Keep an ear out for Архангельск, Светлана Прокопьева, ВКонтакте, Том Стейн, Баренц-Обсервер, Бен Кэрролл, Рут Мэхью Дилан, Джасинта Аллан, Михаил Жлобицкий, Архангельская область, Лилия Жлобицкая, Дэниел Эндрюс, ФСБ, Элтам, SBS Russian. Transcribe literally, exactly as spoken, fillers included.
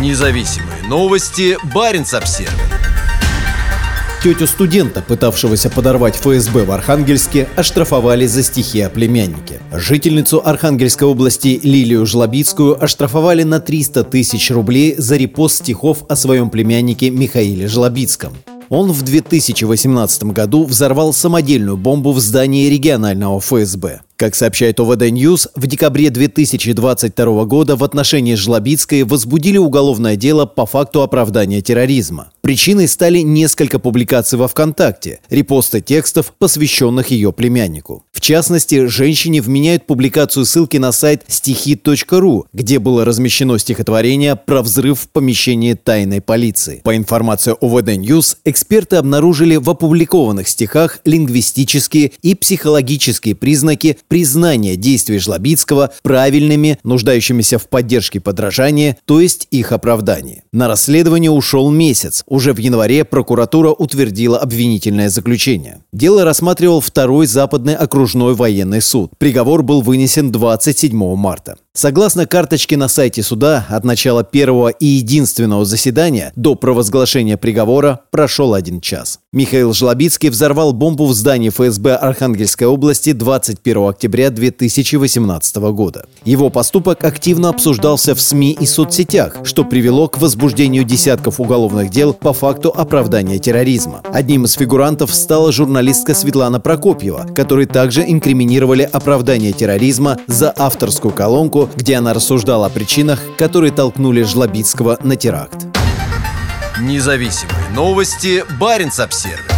Независимые новости. Баренц-Обсервер. Тетю студента, пытавшегося подорвать ФСБ в Архангельске, оштрафовали за стихи о племяннике. Жительницу Архангельской области Лилию Жлобицкую оштрафовали на триста тысяч рублей за репост стихов о своем племяннике Михаиле Жлобицком. Он в две тысячи восемнадцатом году взорвал самодельную бомбу в здании регионального ФСБ. Как сообщает о вэ дэ Ньюс, в декабре две тысячи двадцать второго года в отношении Жлобицкой возбудили уголовное дело по факту оправдания терроризма. Причиной стали несколько публикаций во ВКонтакте, репосты текстов, посвященных ее племяннику. В частности, женщине вменяют публикацию ссылки на сайт стихи точка ру, где было размещено стихотворение про взрыв в помещении тайной полиции. По информации о вэ дэ Ньюс, эксперты обнаружили в опубликованных стихах лингвистические и психологические признаки признания действий Жлобицкого правильными, нуждающимися в поддержке подражания, то есть их оправдании. На расследование ушел месяц. Уже в январе прокуратура утвердила обвинительное заключение. Дело рассматривал второй западный окружной военный суд. Приговор был вынесен двадцать седьмого марта. Согласно карточке на сайте суда, от начала первого и единственного заседания до провозглашения приговора прошел один час. Михаил Жлобицкий взорвал бомбу в здании эф эс бэ Архангельской области двадцать первого октября две тысячи восемнадцатого года. Его поступок активно обсуждался в эс эм и и соцсетях, что привело к возбуждению десятков уголовных дел по факту оправдания терроризма. Одним из фигурантов стала журналистка Светлана Прокопьева, которой также инкриминировали оправдание терроризма за авторскую колонку, где она рассуждала о причинах, которые толкнули Жлобицкого на теракт. Независимые новости. Баренц-Обсервер.